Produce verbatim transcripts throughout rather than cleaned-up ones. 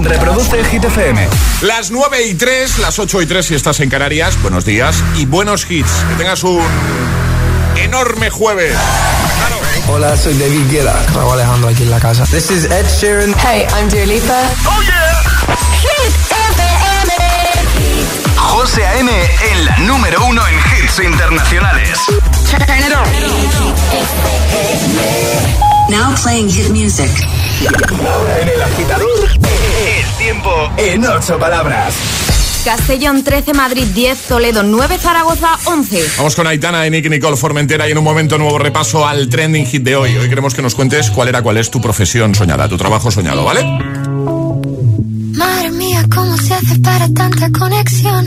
Reproduce Hit F M. Las nueve y tres, las ocho y tres si estás en Canarias. Buenos días y buenos hits. Que tengas un enorme jueves. Claro. Hola, soy David Guela. Raúl Alejandro aquí en la casa. This is Ed Sheeran. Hey, I'm Dear Lipa. Oh yeah. Hit F M. José A M en la número uno en hits internacionales. Turn it on. Now playing hit music. Ahora en el agitador, el tiempo en ocho palabras. Castellón trece, Madrid diez, Toledo nueve, Zaragoza once. Vamos con Aitana, Enik Nicole, Formentera y en un momento nuevo repaso al trending hit de hoy. Hoy queremos que nos cuentes cuál era, cuál es tu profesión soñada, tu trabajo soñado, ¿vale? Madre mía, ¿cómo se hace para tanta conexión?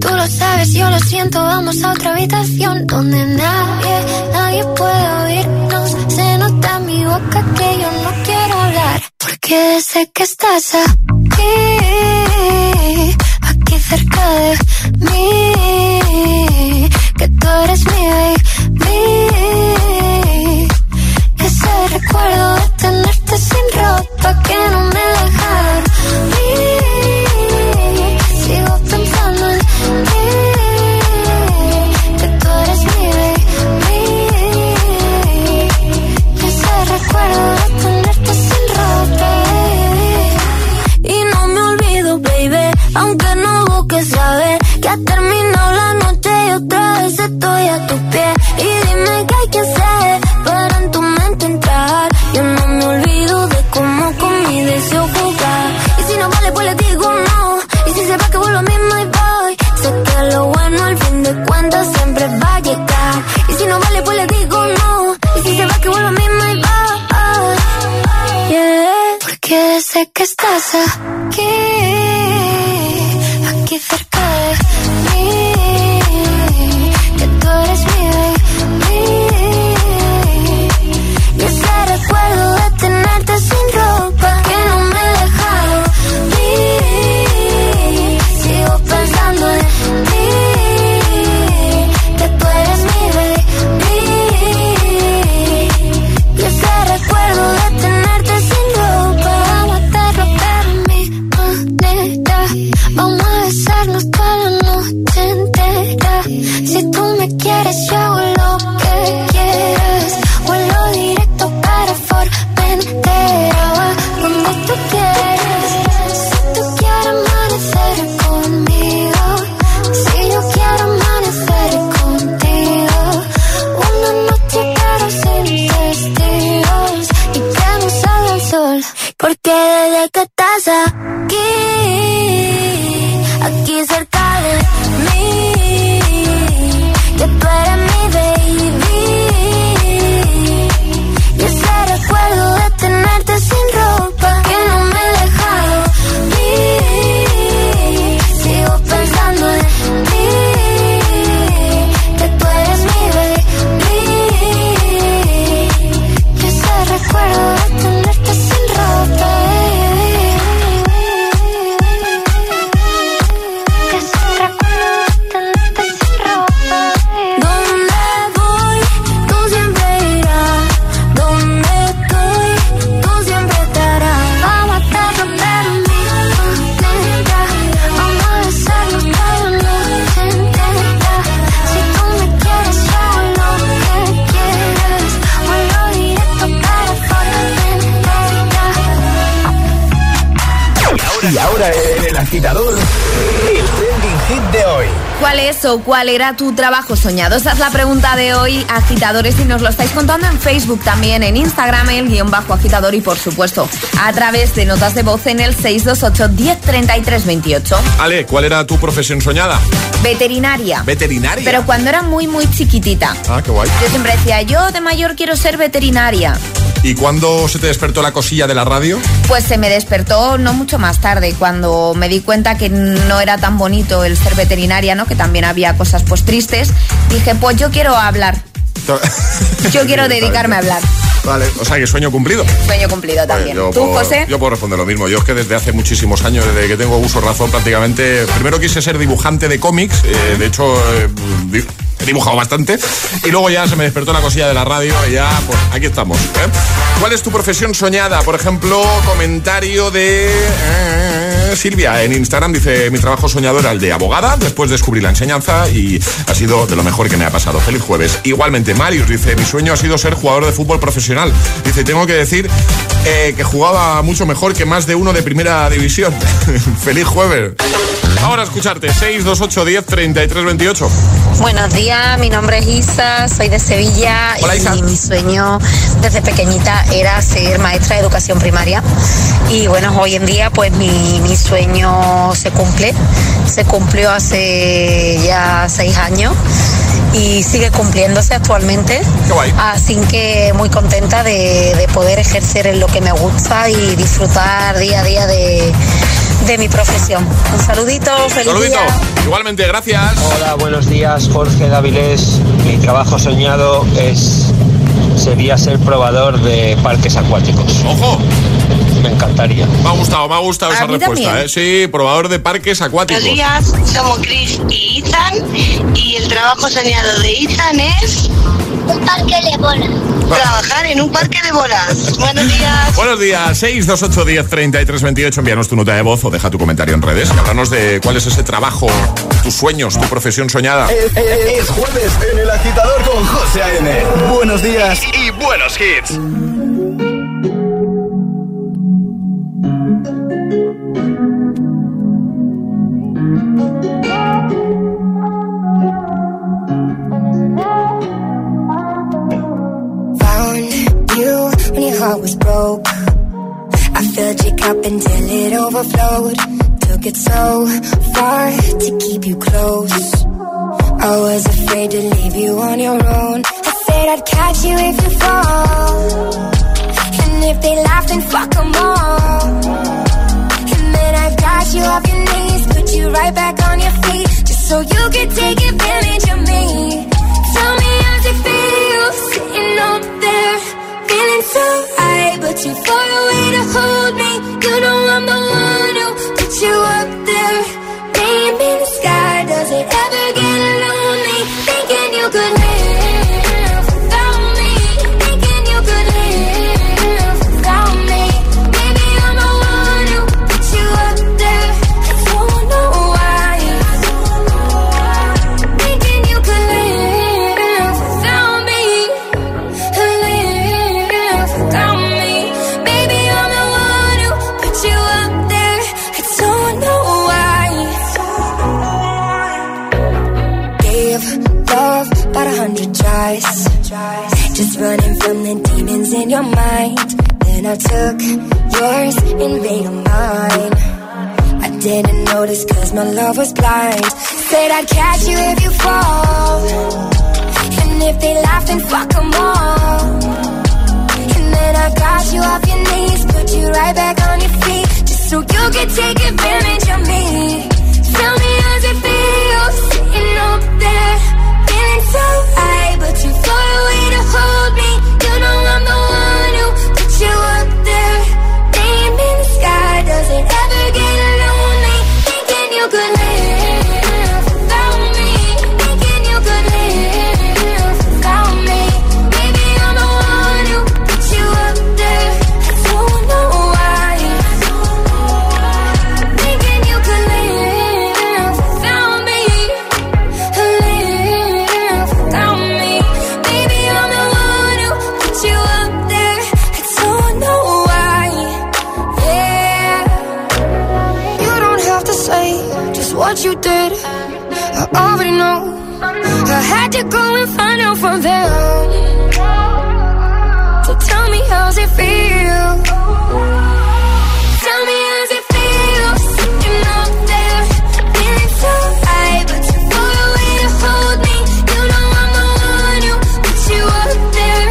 Tú lo sabes, yo lo siento, vamos a otra habitación donde nadie, nadie puede oírnos. Se nota en mi boca que yo no quiero hablar, porque sé que estás aquí, aquí cerca de mí, que tú eres mi baby. Ese recuerdo de tenerte sin ropa que no me dejaron ir, sigo pensando en ti, que tú eres mi baby. Ese recuerdo de tenerte sin ropa, baby. Y no me olvido, baby, aunque no busques saber que ha terminado la noche y otra vez estoy a tus pies. Y dime qué hay que hacer para en tu mente entrar. Yo no me olvido de cómo con mi deseo jugar. Y si no vale, pues le digo no. Y si se va, que vuelvo a mí me voy. Sé que lo bueno al fin de cuentas siempre va a llegar. Y si no vale, pues le digo no. Y si se va, que vuelvo a mí me voy. Yeah. Porque sé que estás aquí, aquí cerca de mí, que tú eres mi baby. Y ese recuerdo de tenerte sin ropa que no me dejaron ir, sigo pensando en ti, que tú eres mi baby. Y ese recuerdo de tenerte sin ropa, vamos a derrotar mi manera, vamos a besarnos toda la noche entera. Si tú me quieres yo hago lo que quieras, vuelo directo para Formentera, donde tú quieres. Si tú quieres amanecer conmigo, si yo quiero amanecer contigo, una noche pero sin testigos y que no salga el sol, porque desde que estás aquí, aquí cerca de mí, que tú eres mi baby. Y ese recuerdo de tenerte sin ropa que no me he dejado ir, sigo pensando en ti, que tú eres mi baby. Y ese recuerdo de tenerte sin ropa, que ese recuerdo de tenerte sin ropa. Donde voy, tú siempre irás. Donde estoy, tú siempre estarás. Vamos a derrotar mi manera, vamos a besarnos toda la noche entera. Si tú me quieres, yo hago lo que quieras, vuelo directo para Formentera. Y ahora en el agitador, el trending hit de hoy. ¿Cuál es o cuál era tu trabajo soñado? Esa es la pregunta de hoy, agitadores, y nos lo estáis contando en Facebook, también en Instagram, el guión bajo agitador y, por supuesto, a través de notas de voz en el seis dos ocho uno cero tres tres dos ocho. Ale, ¿cuál era tu profesión soñada? Veterinaria. ¿Veterinaria? Pero cuando era muy, muy chiquitita. Ah, qué guay. Yo siempre decía, yo de mayor quiero ser veterinaria. ¿Y cuándo se te despertó la cosilla de la radio? Pues se me despertó no mucho más tarde, cuando me di cuenta que no era tan bonito el ser veterinaria, ¿no? Que también había cosas pues tristes. Dije, pues yo quiero hablar. Yo quiero dedicarme a hablar. Vale, o sea que sueño cumplido. Sueño cumplido también. Oye, ¿tú, puedo, José? Yo puedo responder lo mismo. Yo es que desde hace muchísimos años, desde que tengo uso razón prácticamente, primero quise ser dibujante de cómics. Eh, de hecho, eh, he dibujado bastante. Y luego ya se me despertó la cosilla de la radio y ya, pues aquí estamos, ¿eh? ¿Cuál es tu profesión soñada? Por ejemplo, comentario de... Silvia en Instagram dice: mi trabajo soñador era el de abogada, después descubrí la enseñanza y ha sido de lo mejor que me ha pasado. Feliz jueves. Igualmente Marius dice: mi sueño ha sido ser jugador de fútbol profesional. Dice: tengo que decir eh, que jugaba mucho mejor que más de uno de primera división. Feliz jueves. Ahora escucharte. Seis dos ocho uno cero tres tres dos ocho. Buenos días, mi nombre es Isa, soy de Sevilla. Hola, Isa. Y mi sueño desde pequeñita era ser maestra de educación primaria. Y bueno, hoy en día pues mi, mi sueño se cumple. Se cumplió hace ya seis años y sigue cumpliéndose actualmente. Qué guay. Así que muy contenta de, de poder ejercer en lo que me gusta y disfrutar día a día de... de mi profesión. Un saludito, feliz saludito. Día. Igualmente, gracias. Hola, buenos días, Jorge Dáviles. Mi trabajo soñado es sería ser probador de parques acuáticos. ¡Ojo! Me encantaría. Me ha gustado, me ha gustado esa respuesta, ¿eh? Sí, probador de parques acuáticos. Buenos días, somos Chris y Ethan, y el trabajo soñado de Ethan es... un parque de bolas. Trabajar en un parque de bolas. Buenos días. Buenos días. seis dos ocho uno cero tres tres dos ocho. Envíanos tu nota de voz o deja tu comentario en redes. Háblanos de cuál es ese trabajo, tus sueños, tu profesión soñada. Es, es, es jueves en El Agitador con José A M. Buenos días y, y buenos hits. Heart was broke. I filled your cup until it overflowed. Took it so far to keep you close. I was afraid to leave you on your own. I said I'd catch you if you fall. And if they laugh, then fuck them all. And then I got you off your knees, put you right back on your feet, just so you could take advantage of me. Tell me how's it feel, you sitting up there feeling so high, but you're far away to hold me. You know I'm the one who put you up there. Name in the sky, does it ever get lonely? Thinking you could live without me. Thinking you could live without me. Maybe I'm the one who put you up there. I don't know why. Thinking you could live without me. Just running from the demons in your mind. Then I took yours and made them mine. I didn't notice cause my love was blind. Said I'd catch you if you fall. And if they laugh then fuck them all. And then I got you off your knees, put you right back on your feet, just so you could take advantage of me. Tell me how's it feel, sitting up there feeling so high, but you far away to hold me. You know I'm the one who put you up there. Name in the sky, does it ever get lonely? Thinking you could live without me. Thinking you could live without me. Maybe I'm the one who put you up there. I don't know why. Thinking you could live without me. Without me, baby, I'm the one who put you up there. I don't know why, yeah. You don't have to say just what you did. I already know. I had to go and find out from them. So tell me how's it feel. Tell me how's it feel, sitting up there, feeling so high, but you're far away to hold me. You know I'm the one who put you up there.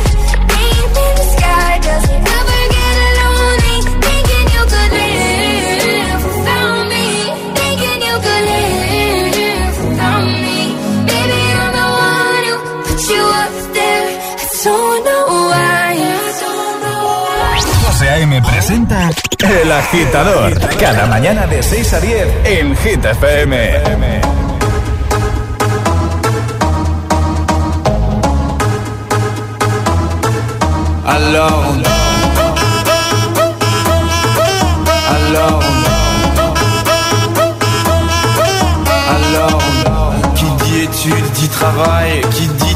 Name in the sky, does it ever get lonely? Thinking you could live without me. Thinking you could live without me. Baby, I'm the one who put you up there. I don't know why. I don't know why. José A M presenta El Agitador. Cada mañana de seis a diez en Hit F M. alone, alone, alone. Qui dit études dit travail, qui dit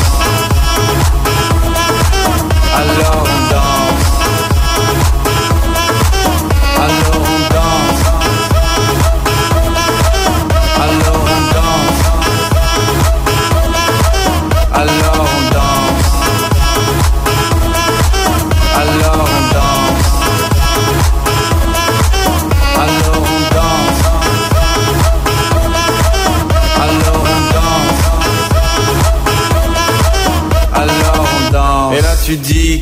alors on danse, alors on danse, alors on danse, alors on danse, alors on danse, alors on danse, alors on danse, alors on danse. Et là tu dis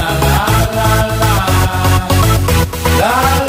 la la la la la.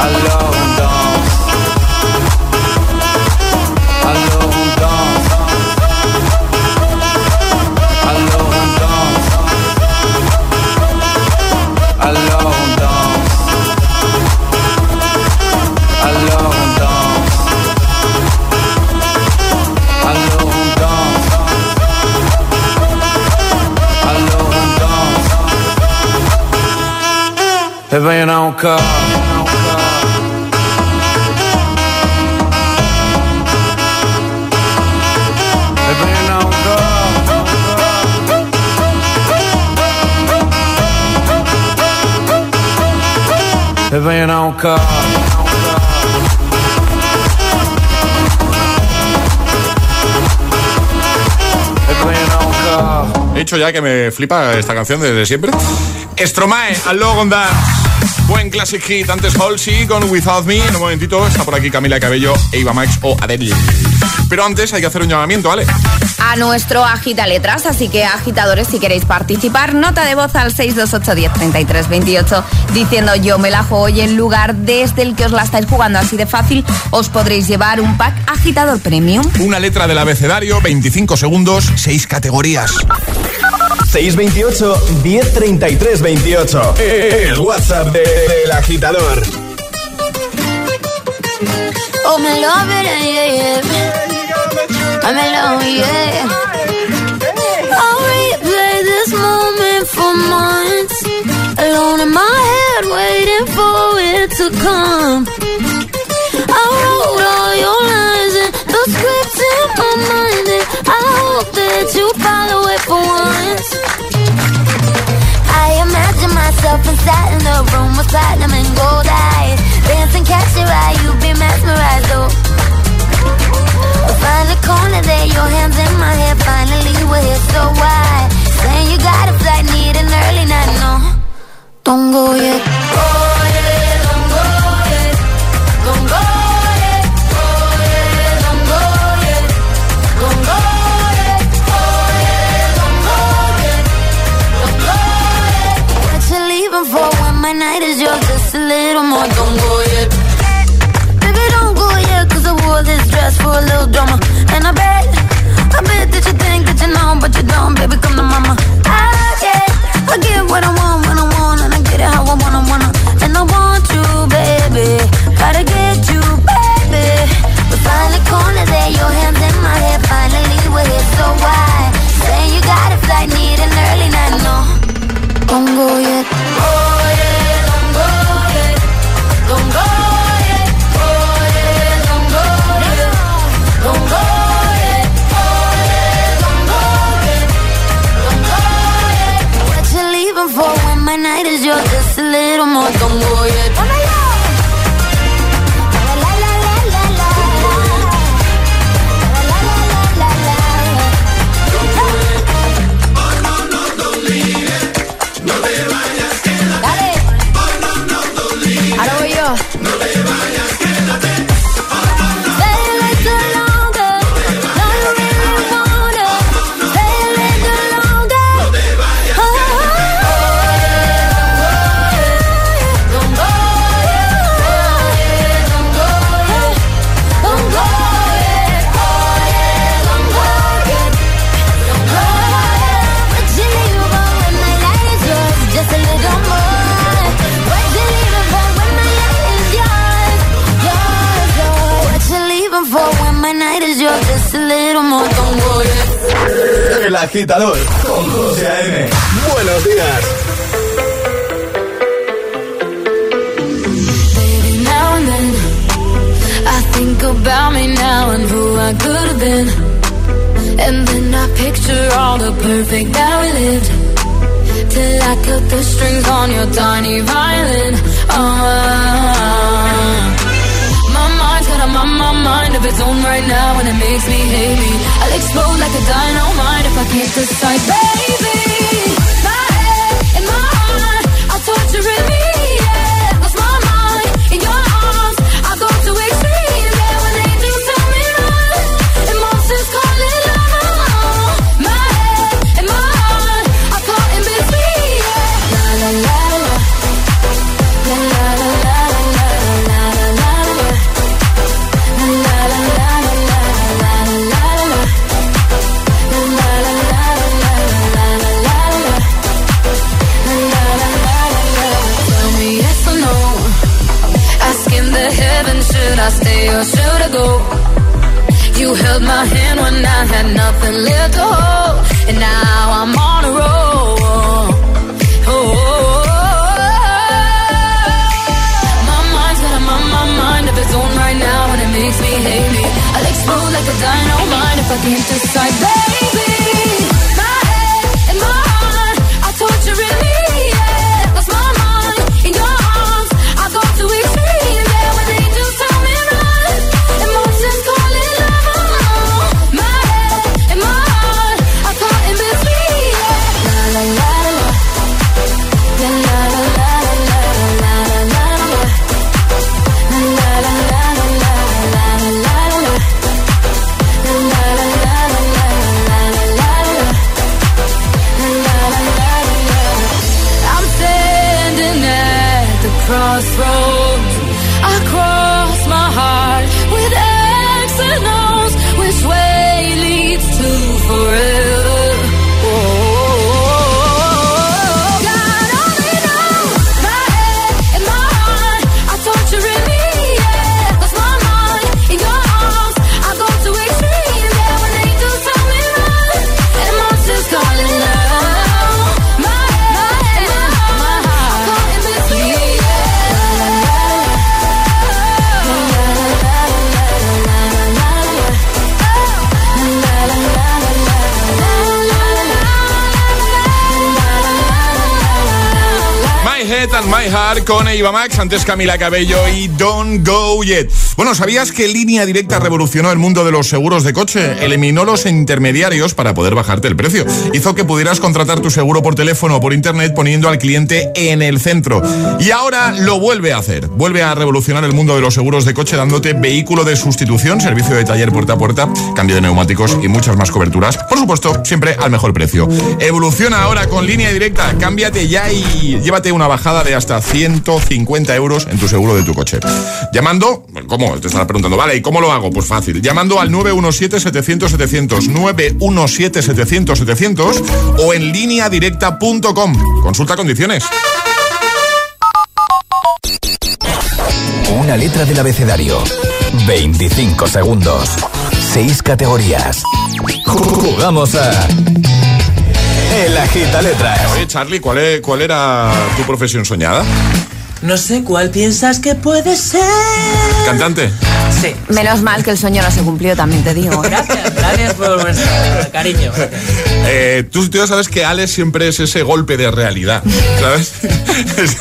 alors on danse, alors on danse, alors on danse, alors on danse, alors on danse, alors on danse, alors on danse. Eh ben y'en a encore. Eh ben y'en a encore. Eh ben y'en a encore. Eh ben y'en a encore. He dicho ya que me flipa esta canción desde siempre. Stromae, Alone on Dance. Buen classic hit, antes Halsey con Without Me. En un momentito está por aquí Camila Cabello, Eva Max o Adelie. Pero antes hay que hacer un llamamiento, ¿vale? A nuestro agita letras, así que agitadores, si queréis participar, nota de voz al seis dos ocho uno cero tres tres dos ocho diciendo yo me la juego, y en lugar desde el que os la estáis jugando, así de fácil, os podréis llevar un pack agitador premium. Una letra del abecedario, veinticinco segundos, seis categorías. seis dos ocho uno cero tres tres dos ocho. El WhatsApp de, del agitador. Oh, me love it, yeah, yeah. I'm alone, yeah. I'll replay this moment for months. Alone in my head, waiting for it to come. I wrote all your lines and the scripts in my mind, and I hope that you follow it for once. I imagine myself inside in a room with platinum and gold eyes, dancing, catch your eye, you be mesmerized, oh. Find a corner there, your hands in my hair, finally we're here, so why? Saying you got a flight, need an early night, no, don't go yet. Oh yeah, don't go yet, don't go yet, oh yeah, don't go yet, don't go yet. For when my night is yours, just a little more. Don't go yet. just a little more, don't worry. El agitador con José A M. Buenos días. Think about me now and who I could have been. And then I picture all the perfect that we lived. Till I cut the strings on your tiny violin. Oh. My mind's got a my mind of its own right now, and it makes me hate me. I'll explode like a dynamite if I can't decide, baby. My head and my heart, I'll torture it me, yeah. Lost my mind in your arms, I'll go to extreme. I stay or should I go? You held my hand when I had nothing left to hold, and now I'm on a roll. Oh, oh, oh, oh. My mind's got a my, my mind of its own right now, and it makes me hate me. I'll explode like a dynamite if I can't decide, baby. My head and my heart, I'll torture it me. Yeah. Lost my mind in your arms, I'll go to extremes. Crossroads, I cross my heart with X and O's. Which way leads to forever? Oh, God only knows. My head and my heart are torturing me. Yeah, lost my mind in your arms. I go to extremes. Yeah, when angels tell me run, and monsters calling out. My head and my heart are caught in between. Hit and My Heart con Eva Max, antes Camila Cabello y Don't Go Yet. Bueno, ¿sabías que Línea Directa revolucionó el mundo de los seguros de coche? Eliminó los intermediarios para poder bajarte el precio. Hizo que pudieras contratar tu seguro por teléfono o por internet poniendo al cliente en el centro. Y ahora lo vuelve a hacer. Vuelve a revolucionar el mundo de los seguros de coche dándote vehículo de sustitución, servicio de taller puerta a puerta, cambio de neumáticos y muchas más coberturas. Por supuesto, siempre al mejor precio. Evoluciona ahora con Línea Directa. Cámbiate ya y llévate una bajada de hasta ciento cincuenta euros en tu seguro de tu coche. Llamando, ¿cómo? Te estarás preguntando, vale, ¿y cómo lo hago? Pues fácil, llamando al nueve uno siete, setecientos, setecientos, nueve uno siete, setecientos, setecientos o en línea directa punto com. Consulta condiciones. Una letra del abecedario, veinticinco segundos, seis categorías. Jugamos a... El agitaletra. Oye, Charlie, ¿cuál, es, ¿cuál era tu profesión soñada? No sé cuál piensas que puede ser. ¿Cantante? Sí. Menos sí. Mal que el sueño no se cumplió, también te digo. Gracias, gracias por vuestro cariño. Gracias. Eh, tú, tú sabes que Alex siempre es ese golpe de realidad, ¿sabes? pues,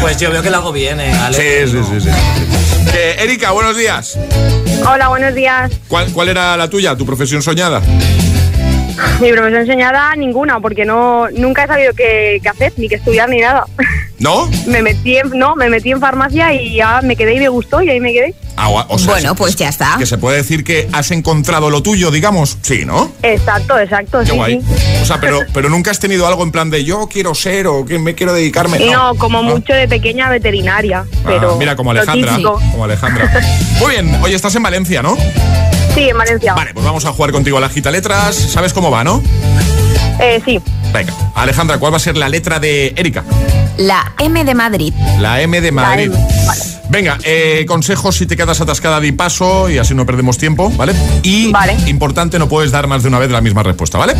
pues yo veo que lo hago bien, ¿eh, Alex? Sí, sí, sí, sí. Eh, Erika, buenos días. Hola, buenos días. ¿Cuál, ¿Cuál era la tuya, tu profesión soñada? Mi profesión soñada, ninguna, porque no nunca he sabido qué, qué hacer, ni qué estudiar, ni nada. ¿No? Me metí en, no, me metí en farmacia y ya me quedé y me gustó y ahí me quedé. Ah, o sea, bueno, pues ya está. Que se puede decir que has encontrado lo tuyo, digamos. Sí, ¿no? Exacto, exacto. Qué sí, guay. Sí. O sea, pero, pero nunca has tenido algo en plan de yo quiero ser o que me quiero dedicarme. No, no como ¿no? mucho de pequeña veterinaria. Ah, pero mira, como Alejandra. Como Alejandra. Muy bien, oye, estás en Valencia, ¿no? Sí, en Valencia. Vale, pues vamos a jugar contigo a la gita letras. ¿Sabes cómo va, no? Eh, sí. Venga, Alejandra, ¿cuál va a ser la letra de Erika? La M de Madrid. La M de Madrid. La M, vale. Venga, eh, consejos si te quedas atascada de paso y así no perdemos tiempo, ¿vale? Y, vale. importante, no puedes dar más de una vez la misma respuesta, ¿vale?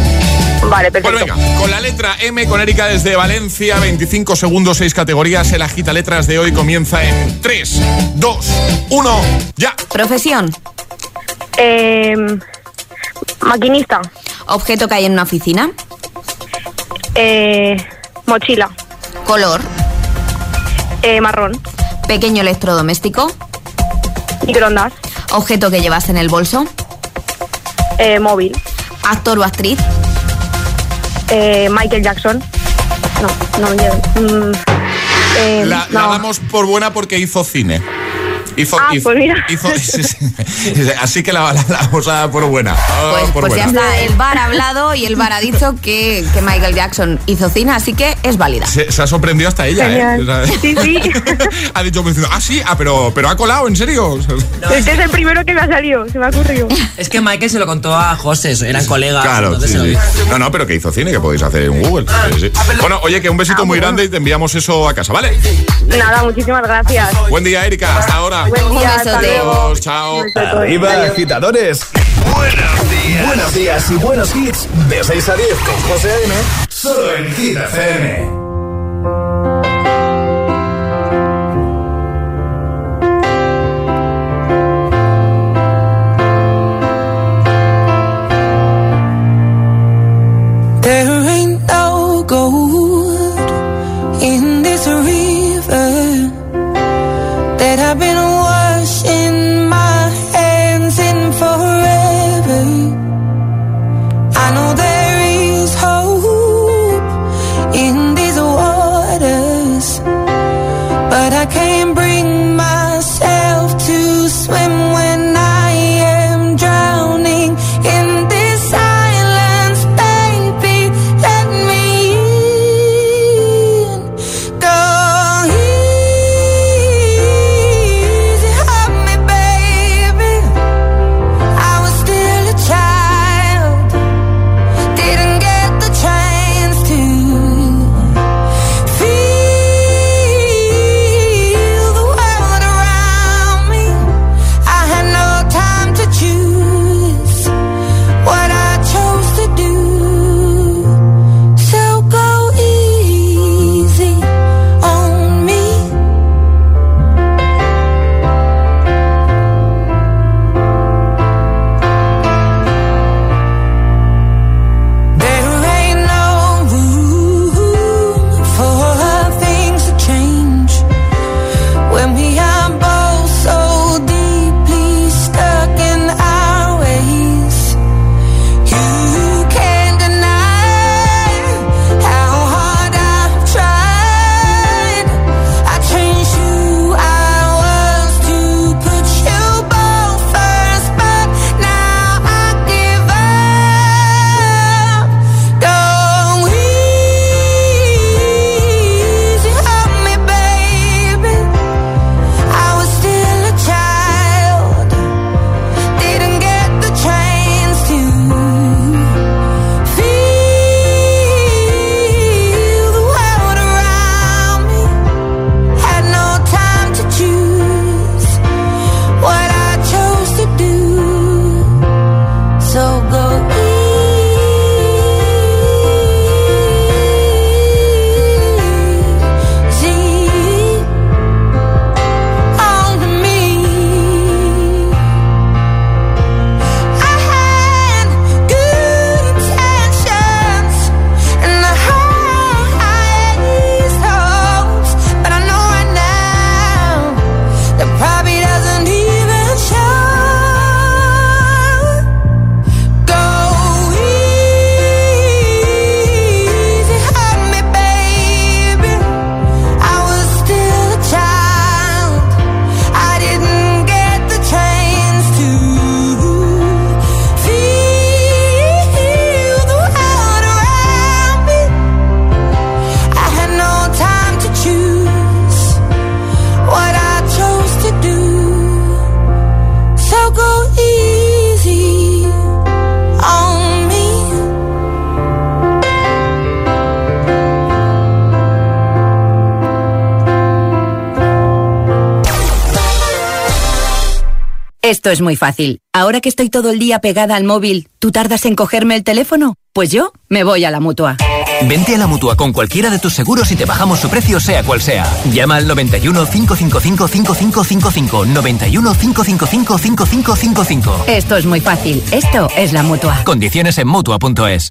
Vale, perfecto. Pues venga, con la letra M, con Erika desde Valencia, veinticinco segundos, seis categorías. El Agita Letras de hoy comienza en tres, dos, uno, ya. Profesión. Eh, maquinista. Objeto que hay en una oficina. Eh, mochila. Color. Eh, marrón. Pequeño electrodoméstico. Microondas. Objeto que llevas en el bolso. Eh, móvil. Actor o actriz. Eh, Michael Jackson. No, no me llevo. Mm, eh, la, no. la damos por buena porque hizo cine. Hizo, ah, hizo, pues mira. Hizo, así que la, la, la vamos a dar por buena. Pues, por pues buena. Ya está, el V A R ha hablado y el V A R ha dicho que, que Michael Jackson hizo cine, así que es válida. Se, se ha sorprendido hasta ella, ¿eh? Sí, sí. Ha dicho, ah, sí, ah, pero, pero ha colado, ¿en serio? No, este es el primero que me ha salido, se me ha ocurrido. Es que Michael se lo contó a José, eran colegas. Claro, sí, sí. No, no, pero que hizo cine, que podéis hacer en Google. Sí, sí. Bueno, oye, que un besito ah, muy bueno. grande y te enviamos eso a casa, ¿vale? Nada, muchísimas gracias. Buen día, Erika, hasta ahora. Buen día, hasta luego. Chao. Arriba, agitadores. Buenos días. Buenos días y buenos hits. De seis a diez con José A M. Solo en Hit F M. There ain't no gold in this river that I've been washing my hands in forever. I know there is hope in these waters. Esto es muy fácil. Ahora que estoy todo el día pegada al móvil, ¿tú tardas en cogerme el teléfono? Pues yo me voy a la Mutua. Vente a la Mutua con cualquiera de tus seguros y te bajamos su precio sea cual sea. Llama al noventa y uno, cinco cinco cinco, cinco cinco cinco cinco. noventa y uno, cinco cinco cinco, cinco cinco cinco cinco. Esto es muy fácil. Esto es la Mutua. Condiciones en Mutua punto es.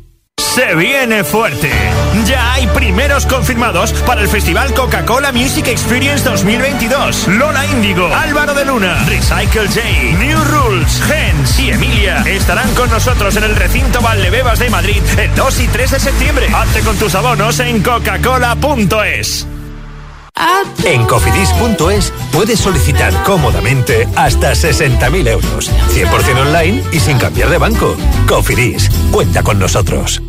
Se viene fuerte. Ya hay primeros confirmados para el Festival Coca-Cola Music Experience dos mil veintidós. Lola Índigo, Álvaro de Luna, Recycle Jay, New Rules, Hens y Emilia estarán con nosotros en el recinto Valdebebas de Madrid el dos y tres de septiembre. Hazte con tus abonos en coca cola punto es. En cofidis punto es puedes solicitar cómodamente hasta sesenta mil euros, cien por ciento online y sin cambiar de banco. Cofidis, cuenta con nosotros.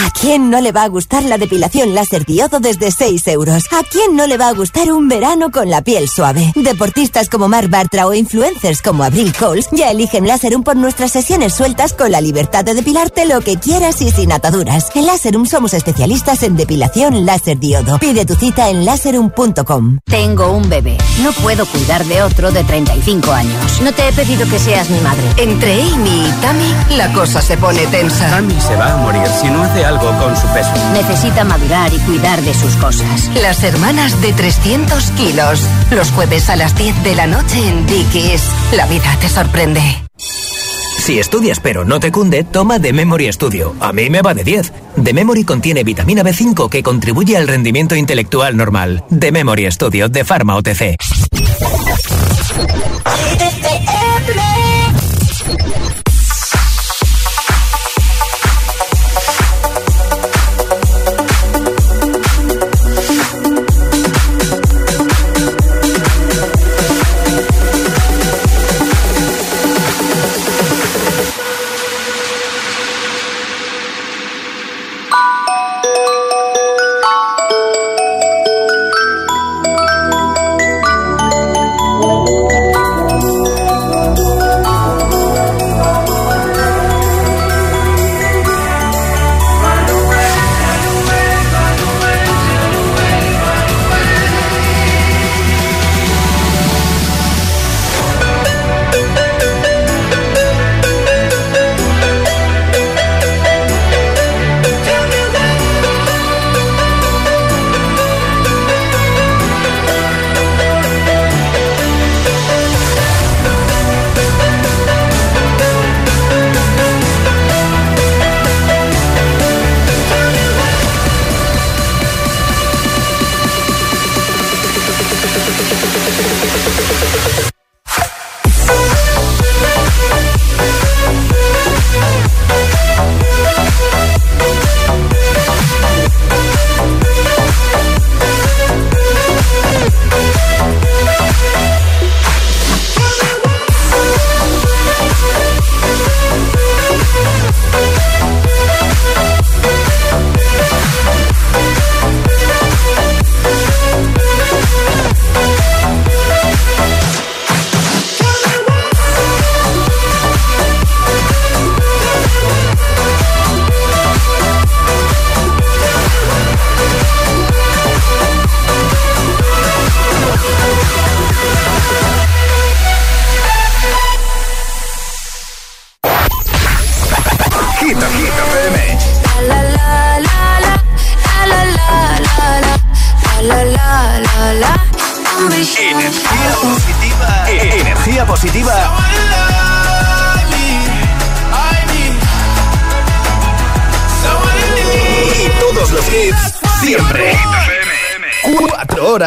¿A quién no le va a gustar la depilación láser diodo desde seis euros? ¿A quién no le va a gustar un verano con la piel suave? Deportistas como Mark Bartra o influencers como Abril Coles ya eligen Láserum por nuestras sesiones sueltas con la libertad de depilarte lo que quieras y sin ataduras. En Láserum somos especialistas en depilación láser diodo. Pide tu cita en láserum punto com. Tengo un bebé. No puedo cuidar de otro de treinta y cinco años. No te he pedido que seas mi madre. Entre Amy y Tammy, la cosa se pone tensa. Tammy se va a morir si no hace algo con su peso. Necesita madurar y cuidar de sus cosas. Las hermanas de trescientos kilos. Los jueves a las diez de la noche en Dickies. La vida te sorprende. Si estudias pero no te cunde, toma The Memory Studio. A mí me va de diez. The Memory contiene vitamina B cinco que contribuye al rendimiento intelectual normal. The Memory Studio de Pharma O T C.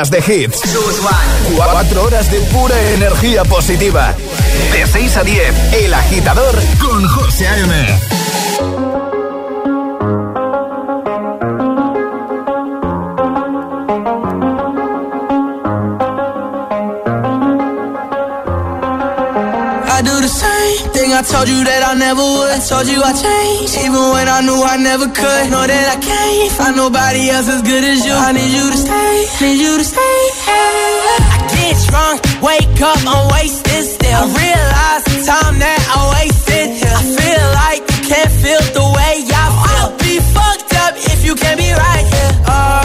De hits, cuatro horas de pura energía positiva, de seis a diez, El Agitador con José A M I I told you that I never would. I told you I changed, even when I knew I never could. Know that I can't find nobody else as good as you. I need you to stay, need you to stay. I get drunk, wake up, I'm wasted still. I realize the time that I wasted here. I feel like you can't feel the way I feel. I'll be fucked up if you can't be right here. Oh,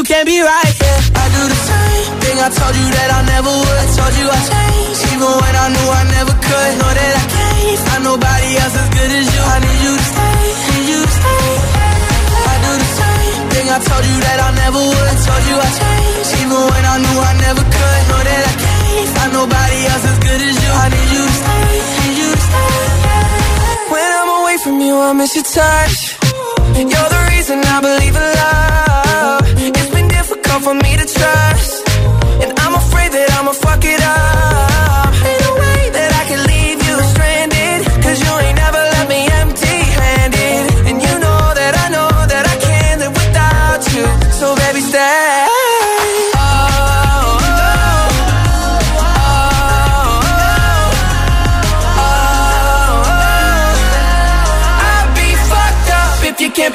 can't be right, yeah. I do the same thing, I told you that I never would. I told you I changed, even when I knew I never could. Know that I can't find nobody else as good as you. I need you to stay, need you to stay. I do the same thing, I told you that I never would. I told you I changed, even when I knew I never could. Know that I can't find nobody else as good as you. I need you to stay, need you to stay. When I'm away from you, I miss your touch. You're the reason I believe in love. It's been difficult for me to trust, and I'm afraid that I'ma fuck it up. Ain't no way that I can leave you stranded, cause you ain't never left me empty-handed. And you know that I know that I can't live without you, so baby stay. Can't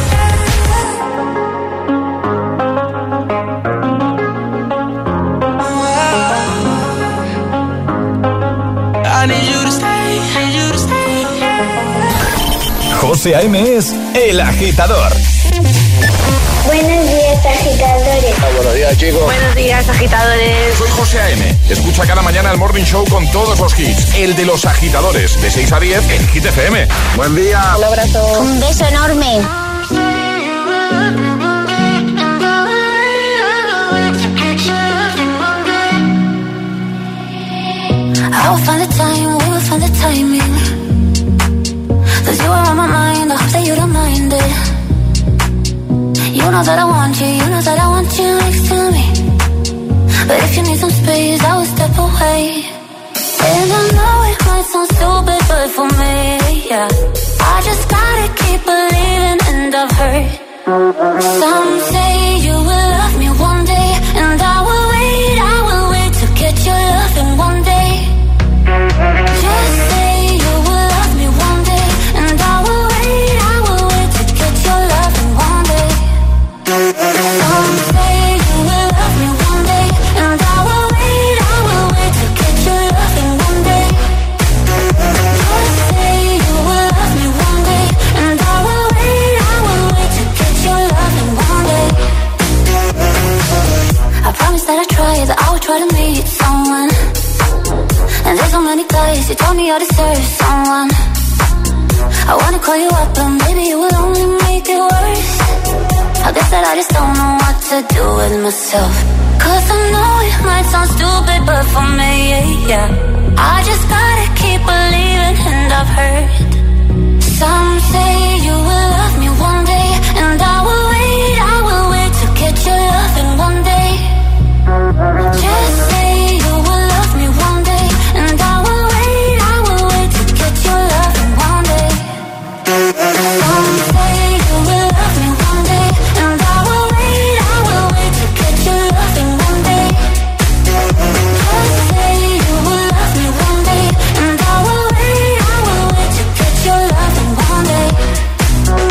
yeah. I need you to stay, need you to stay, yeah. José A M es El Agitador. Buenos días, agitadores. Ah, buenos días, chicos. Buenos días, agitadores. Soy José A M. Escucha cada mañana el Morning Show con todos los hits. El de los agitadores, de seis a diez en Hit F M. Buen día. Un abrazo. Un beso enorme. I will find the time, we will find the timing. 'Cause you are on my mind, I hope that you don't mind it. You know that I want you, you know that I want you next to me. But if you need some space, I will step away. And I know it might sound stupid, but for me, yeah, I just gotta keep believing, and I've heard some say you will love me one day, and I will wait, I will wait to get your love in one day. Just say you will love me one day, and I will wait, I will wait to get your love in one day. Some say you will love me one day, and I will wait, I will wait to get your love in one day. Just say you will love me one day, and I will wait, I will wait to get your love in one day. I promise that I try, that I will try to meet someone. And there's so many guys, you told me I deserve someone. I wanna call you up, but maybe it will only make it worse. I guess that I just don't know what to do with myself. 'Cause I know it might sound stupid, but for me, yeah, yeah, I just gotta keep believing, and I've heard some say you will love me one day, and I will wait, I will wait to get your love in one day. Just say you will love me one day, and I will wait, I will wait to get your love in one day. Some say you will love me one day, and I will wait, I will wait to get your love in one day. Just say you will love me one day, and I will wait, I will wait to get your love in one day.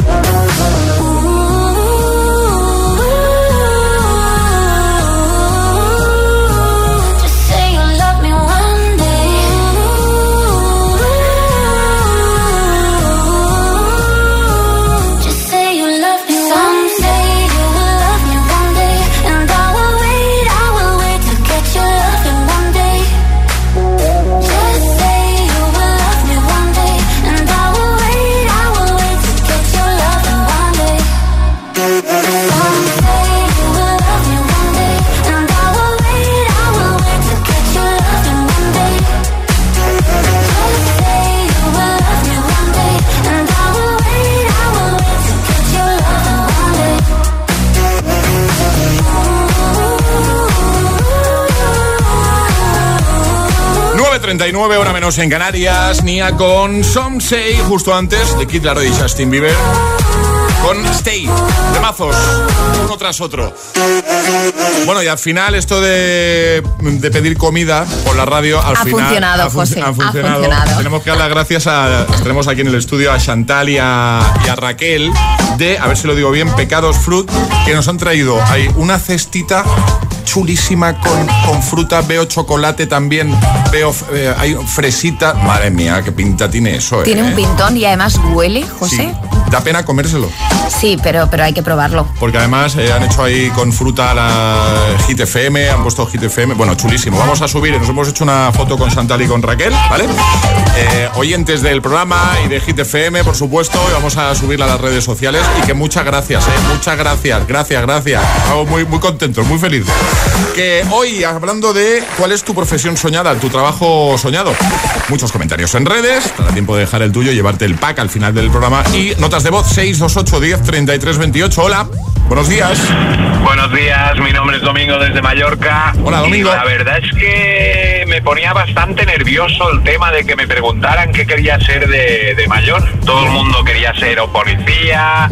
ocho y treinta y nueve, hora menos en Canarias. Nia con Somsei, justo antes de Kid Laroi y Justin Bieber con Stay, de mazos, uno tras otro. Bueno, y al final esto de, de pedir comida por la radio, al ha final... Funcionado, ha, fun José, ha funcionado, José, ha funcionado. Tenemos que dar las gracias a... Tenemos aquí en el estudio a Chantal y a, y a Raquel de, a ver si lo digo bien, Pecados Fruit, que nos han traído ahí una cestita chulísima con, con fruta, veo chocolate también, veo eh, hay fresita. Madre mía, qué pinta tiene eso, ¿eh? Tiene un pintón y además huele, José. Sí. Da pena comérselo. Sí, pero, pero hay que probarlo. Porque además eh, han hecho ahí con fruta la Hit F M, han puesto Hit F M. Bueno, chulísimo. Vamos a subir, nos hemos hecho una foto con Chantal y con Raquel, ¿vale? Eh, oyentes del programa y de Hit F M, por supuesto, y vamos a subirla a las redes sociales. Y que muchas gracias, ¿eh? Muchas gracias, gracias, gracias. Estamos muy, muy contentos, muy felices. Que hoy, hablando de cuál es tu profesión soñada, tu trabajo soñado. Muchos comentarios en redes, te da tiempo de dejar el tuyo, llevarte el pack al final del programa y notas de voz seis dos ocho uno cero tres tres dos ocho. Hola, buenos días. Buenos días, mi nombre es Domingo desde Mallorca. Hola, Domingo. Y la verdad es que me ponía bastante nervioso el tema de que me preguntaran qué quería ser de, de mayor. Todo el mundo quería ser o policía,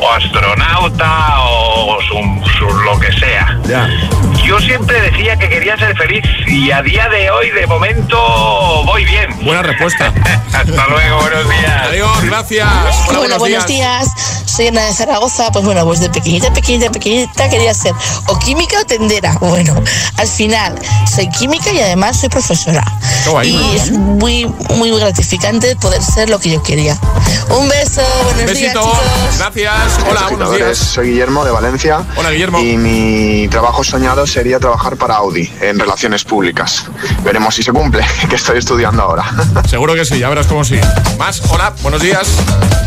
o astronauta, o su, su, lo que sea. Ya. Yo siempre decía que quería ser feliz y a día de hoy, de momento, voy bien. Buena respuesta. Hasta luego, buenos días. Adiós, gracias. Hola, bueno, buenos, buenos días. días. Soy Ana de Zaragoza. Pues bueno, pues de pequeñita, pequeñita, pequeñita quería ser o química o tendera. Bueno, al final soy química y además soy profesora. Oh, y me es muy, muy gratificante poder ser lo que yo quería. Un beso, buenos Besito. días, chicos. Gracias. Hola, buenos días. Soy Guillermo de Valencia. Hola, Guillermo. Y mi trabajo soñado sería trabajar para Audi en relaciones públicas. Veremos si se cumple, que estoy estudiando ahora. Seguro que sí, ya verás cómo sí. Más, hola, buenos días.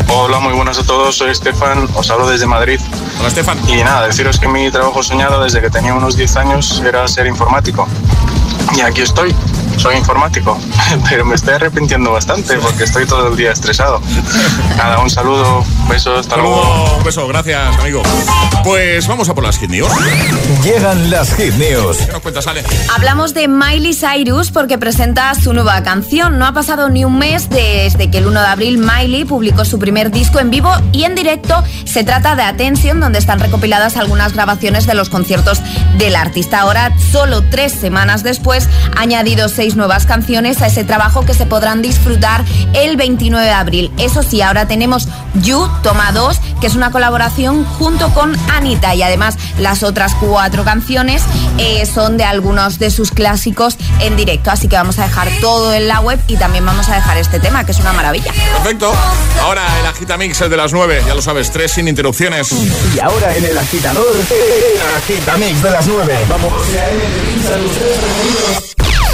Hola, muy buenas a todos, soy Estefan, os hablo desde Madrid. Hola, Estefan. Y nada, deciros que mi trabajo soñado desde que tenía unos diez años era ser informático. Y aquí estoy. Soy informático, pero me estoy arrepintiendo bastante porque estoy todo el día estresado. Nada, un saludo, besos, hasta luego. luego. Un beso, gracias, amigo. Pues vamos a por las hit news. Llegan las hit news. ¿Qué nos cuentas, Ale? Hablamos de Miley Cyrus porque presenta su nueva canción. No ha pasado ni un mes desde que el uno de abril Miley publicó su primer disco en vivo y en directo. Se trata de Attention, donde están recopiladas algunas grabaciones de los conciertos del artista. Ahora, solo tres semanas después, ha añadido seis nuevas canciones a ese trabajo que se podrán disfrutar el veintinueve de abril. Eso sí, ahora tenemos You, Toma dos, que es una colaboración junto con Anita, y además las otras cuatro canciones eh, son de algunos de sus clásicos en directo, así que vamos a dejar todo en la web y también vamos a dejar este tema, que es una maravilla. Perfecto, ahora el Agitamix, el de las nueve, ya lo sabes, tres sin interrupciones. Y ahora en el agitador, el Agitamix de las nueve. Vamos.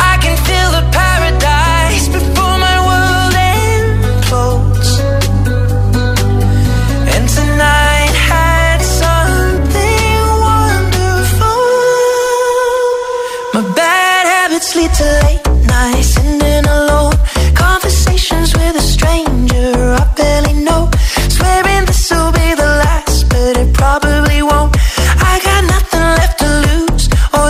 I can feel the paradise before my world implodes. Tonight had something wonderful. My bad habits lead to late nights, sitting alone, conversations with a stranger I barely know, swearing this'll be the last, but it probably won't. I got nothing left to lose or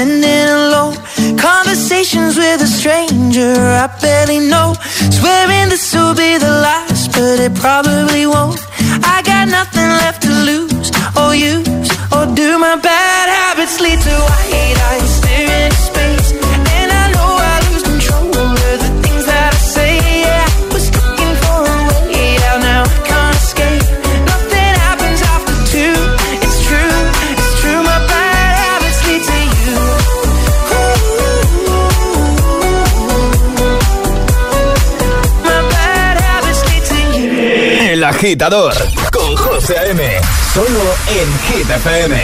sending alone conversations with a stranger I barely know, swearing this will be the last, but it probably won't. I got nothing left to lose or use, or do my bad habits lead to white eyes staring at space. El agitador con José A M, solo en Hit F M.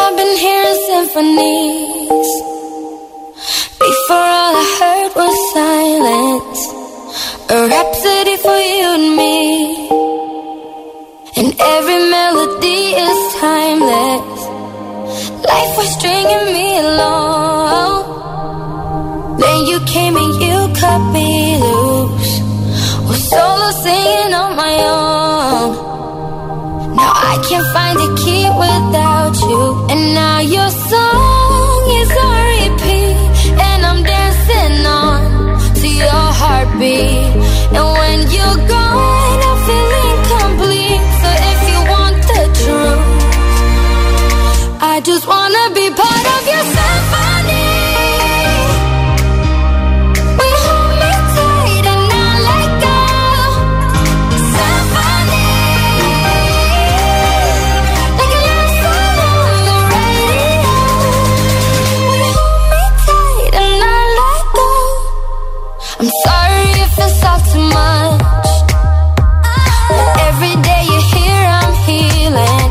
I've been hearing symphonies before all I heard was silence, a rhapsody for you and me, and every melody is timeless. Life was stringing me along, then you came and you cut me loose, was solo singing on my own. Now I can't find a key without you, and now your song is on repeat, and I'm dancing on to your heartbeat, and when you're gone I feel incomplete. So if you want the truth, I just wanna be part of your symphony. We hold me tight and not let go. Symphony, like a love song on the radio. We hold me tight and not let go. I'm sorry if it's all too much, but every day you're here, I'm healing.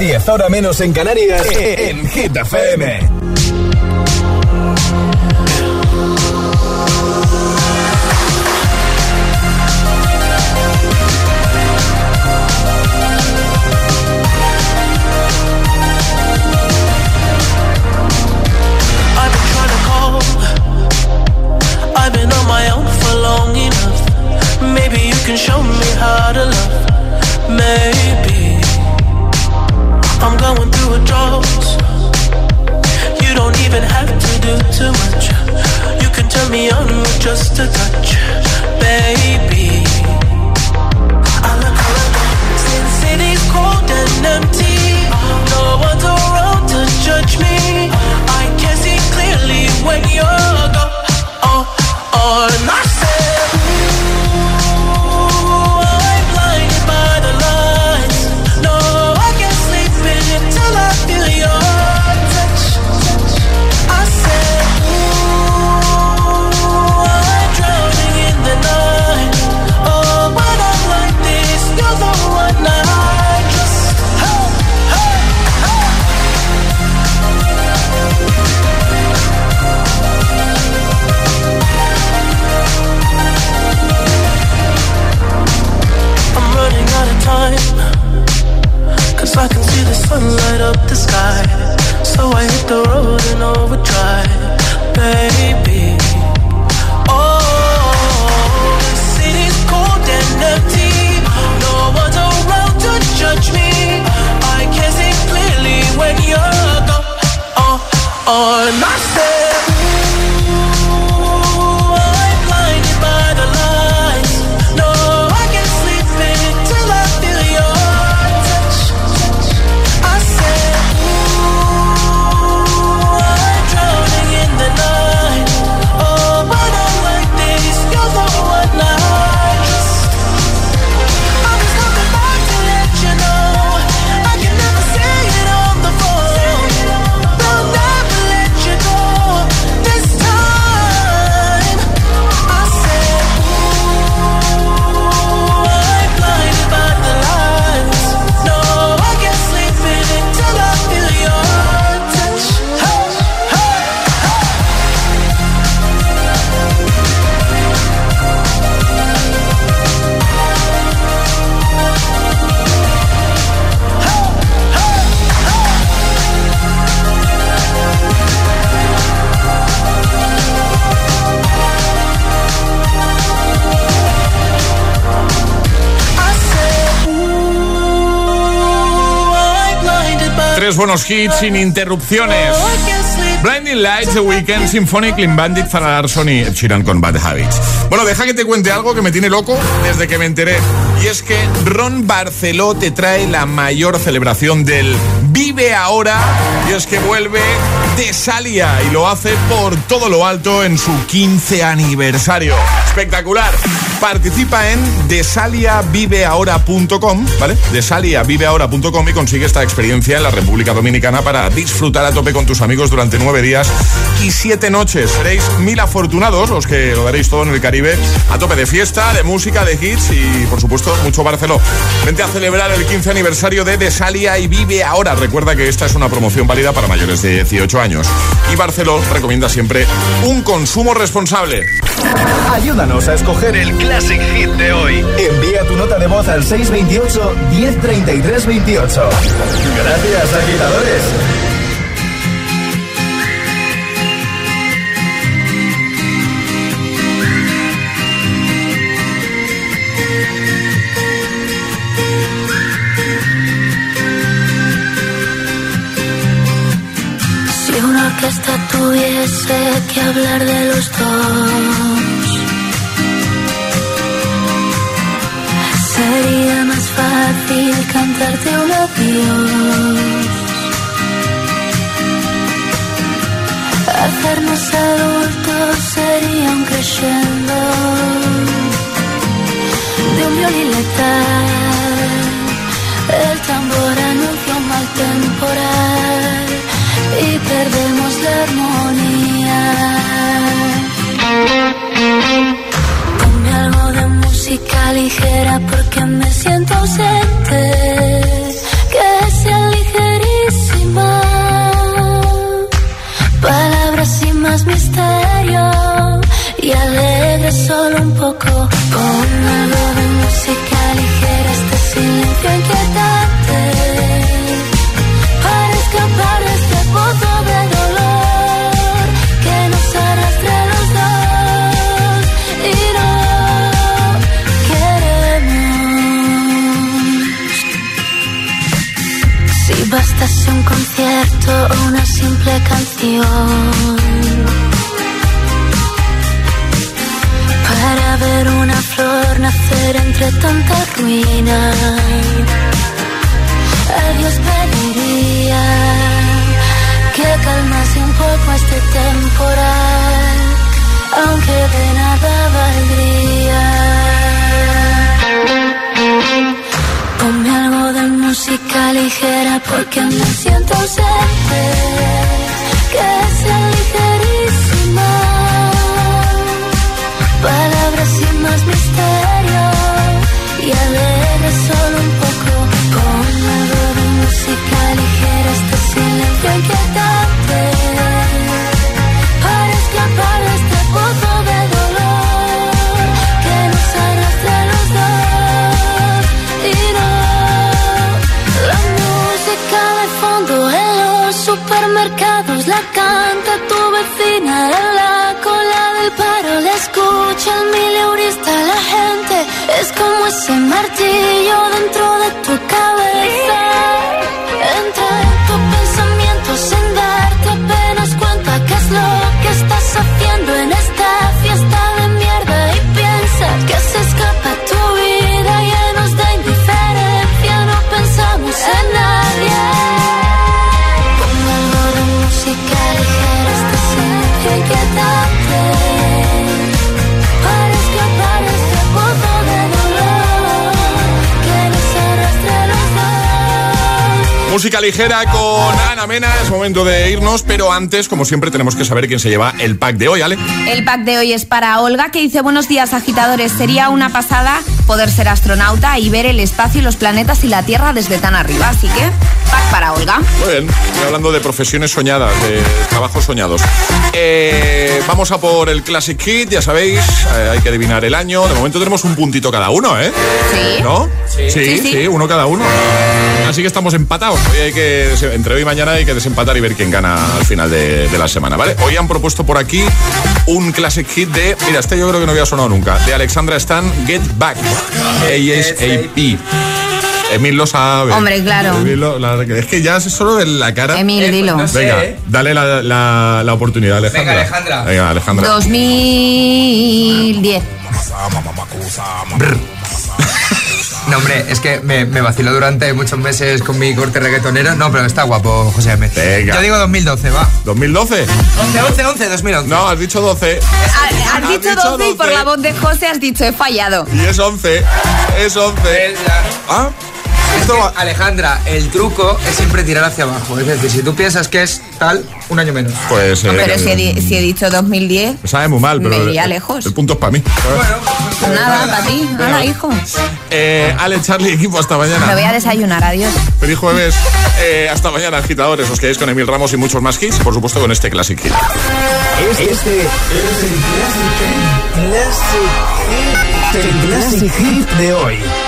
diez horas menos en Canarias, en Hit F M. mine, cause I can see the sunlight up the sky. So I hit the road in overdrive, baby. Oh, the city's cold and empty, no one's around to judge me. I can see clearly when you're gone. On, on my side. Tres buenos hits sin interrupciones. Blinding Lights, The Weeknd, Symphony, Clean Bandit, Zara Larsson y Ed Sheeran con Bad Habits. Bueno, deja que te cuente algo que me tiene loco desde que me enteré. Y es que Ron Barceló te trae la mayor celebración del Vive Ahora. Y es que vuelve Desalia y lo hace por todo lo alto en su quince aniversario. Espectacular. Participa en Desalia Vive Ahora punto com, ¿vale? Desalia Vive Ahora punto com y consigue esta experiencia en la República Dominicana para disfrutar a tope con tus amigos durante nueve días y siete noches. Seréis mil afortunados los que lo daréis todo en el Caribe, a tope de fiesta, de música, de hits y, por supuesto, mucho Barceló. Vente a celebrar el quince aniversario de Desalia y Vive Ahora. Recuerda que esta es una promoción válida para mayores de dieciocho años. Y Barceló recomienda siempre un consumo responsable. Ayúdanos a escoger el Classic Hit de hoy. Envía tu nota de voz al seis dos ocho, uno cero tres tres dos ocho. Gracias, agitadores. Si una orquesta tuviese que hablar de los dos, sería más fácil cantarte un adiós. Hacernos adultos sería un crescendo de un violín letal. El tambor anuncia un mal temporal y perdemos la armonía. Algo de música ligera porque me siento ausente. Que sea ligerísima, palabras sin más misterio y alegre solo un poco. Con algo de música ligera este silencio inquietante, para escapar de este pozo de dolor que nos arrastra a los dos y no bastase un concierto o una simple canción para ver una flor nacer entre tanta ruina. A Dios pediría que calmase un poco este temporal, aunque de nada valdría. Ponme algo de música ligera porque me siento ausente. Que sea ligerísima, palabras sin más misterio y alegre solo un poco. Ponme algo de música ligera este silencio inquietante, para escapar de este pozo de dolor que nos arrastra a los dos. You know Mientras la canta tu vecina en la cola del paro, la escucha el mileurista, la gente es como ese martillo dentro de tu cabeza. Entra en tus pensamientos sin darte apenas cuenta que es lo que estás haciendo en esta fiesta de mierda, y piensa que se escapa tu vida llenos de indiferencia. No pensamos en nadie. Música ligera con Ana Mena, es momento de irnos, pero antes, como siempre, tenemos que saber quién se lleva el pack de hoy, ¿Ale? El pack de hoy es para Olga, que dice: buenos días, agitadores, sería una pasada poder ser astronauta y ver el espacio, los planetas y la Tierra desde tan arriba, así que pack para Olga. Muy bien, estoy hablando de profesiones soñadas, de trabajos soñados. Eh, vamos a por el Classic Hit, ya sabéis, eh, hay que adivinar el año, de momento tenemos un puntito cada uno, ¿eh? Sí. ¿No? Sí, sí, sí, sí. sí uno cada uno. Así que estamos empatados. Hoy hay que, entre hoy y mañana hay que desempatar y ver quién gana al final de, de la semana, ¿vale? Hoy han propuesto por aquí un classic hit de, mira, este yo creo que no había sonado nunca, de Alexandra Stan, Get Back, A S A P. Emil lo sabe. Hombre, claro. Emil lo, la, es que ya es solo de la cara. Emil, dilo. No sé. Venga, dale la, la, la oportunidad, Alejandra. Venga, Alejandra. Venga, Alejandra. dos mil diez. No, hombre, es que me, me vaciló durante muchos meses con mi corte reggaetonero. No, pero está guapo, José A M. Yo digo dos mil doce, va. ¿dos mil doce? once, once, once, dos mil once. No, has dicho doce. Ha, has, has dicho, dicho doce, doce y por la voz de José has dicho, he fallado. Y es once, es once. Es la... ¿Ah? Es que, Alejandra, el truco es siempre tirar hacia abajo. Es decir, si tú piensas que es tal, un año menos. Pues, eh, pero si he, si he dicho dos mil diez, me sabe muy mal, pero me iría lejos. El, el punto es para mí. Bueno, pues, nada, para ti. Nada, hijo. Eh, Ale, Charlie, equipo, hasta mañana. Me voy a desayunar, adiós. Feliz jueves. Eh, hasta mañana, agitadores. Os quedáis con Emil Ramos y muchos más hits, por supuesto, con este Classic Hit. Este, este es el Classic Hit, el Classic Hit de hoy. Yeah.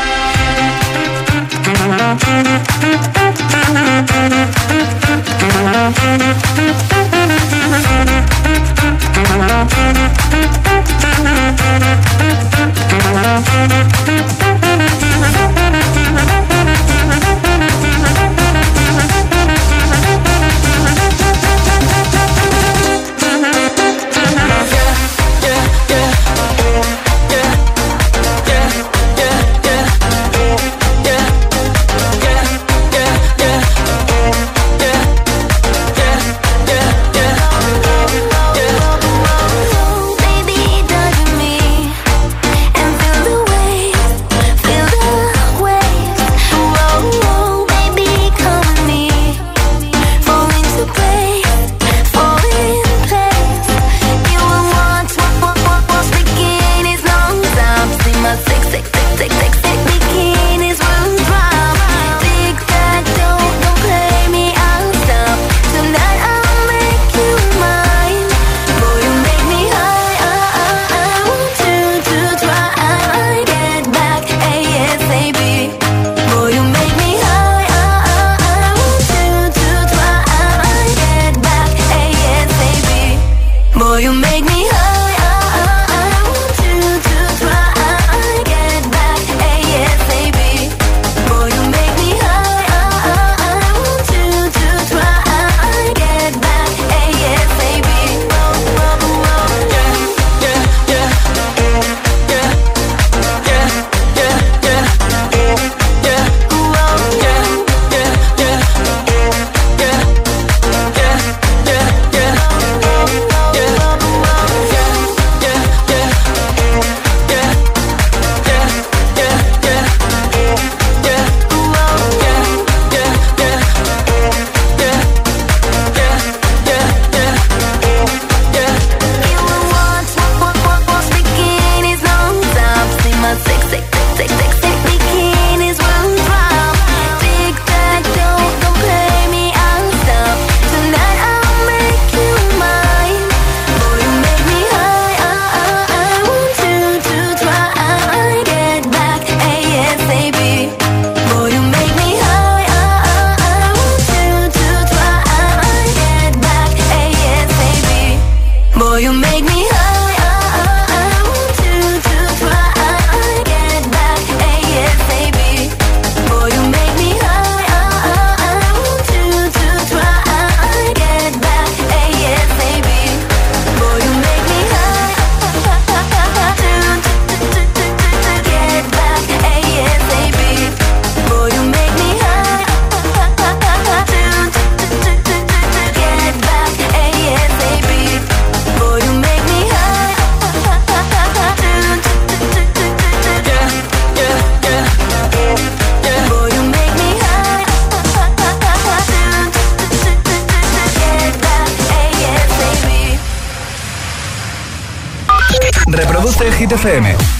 Reproduce Hit F M.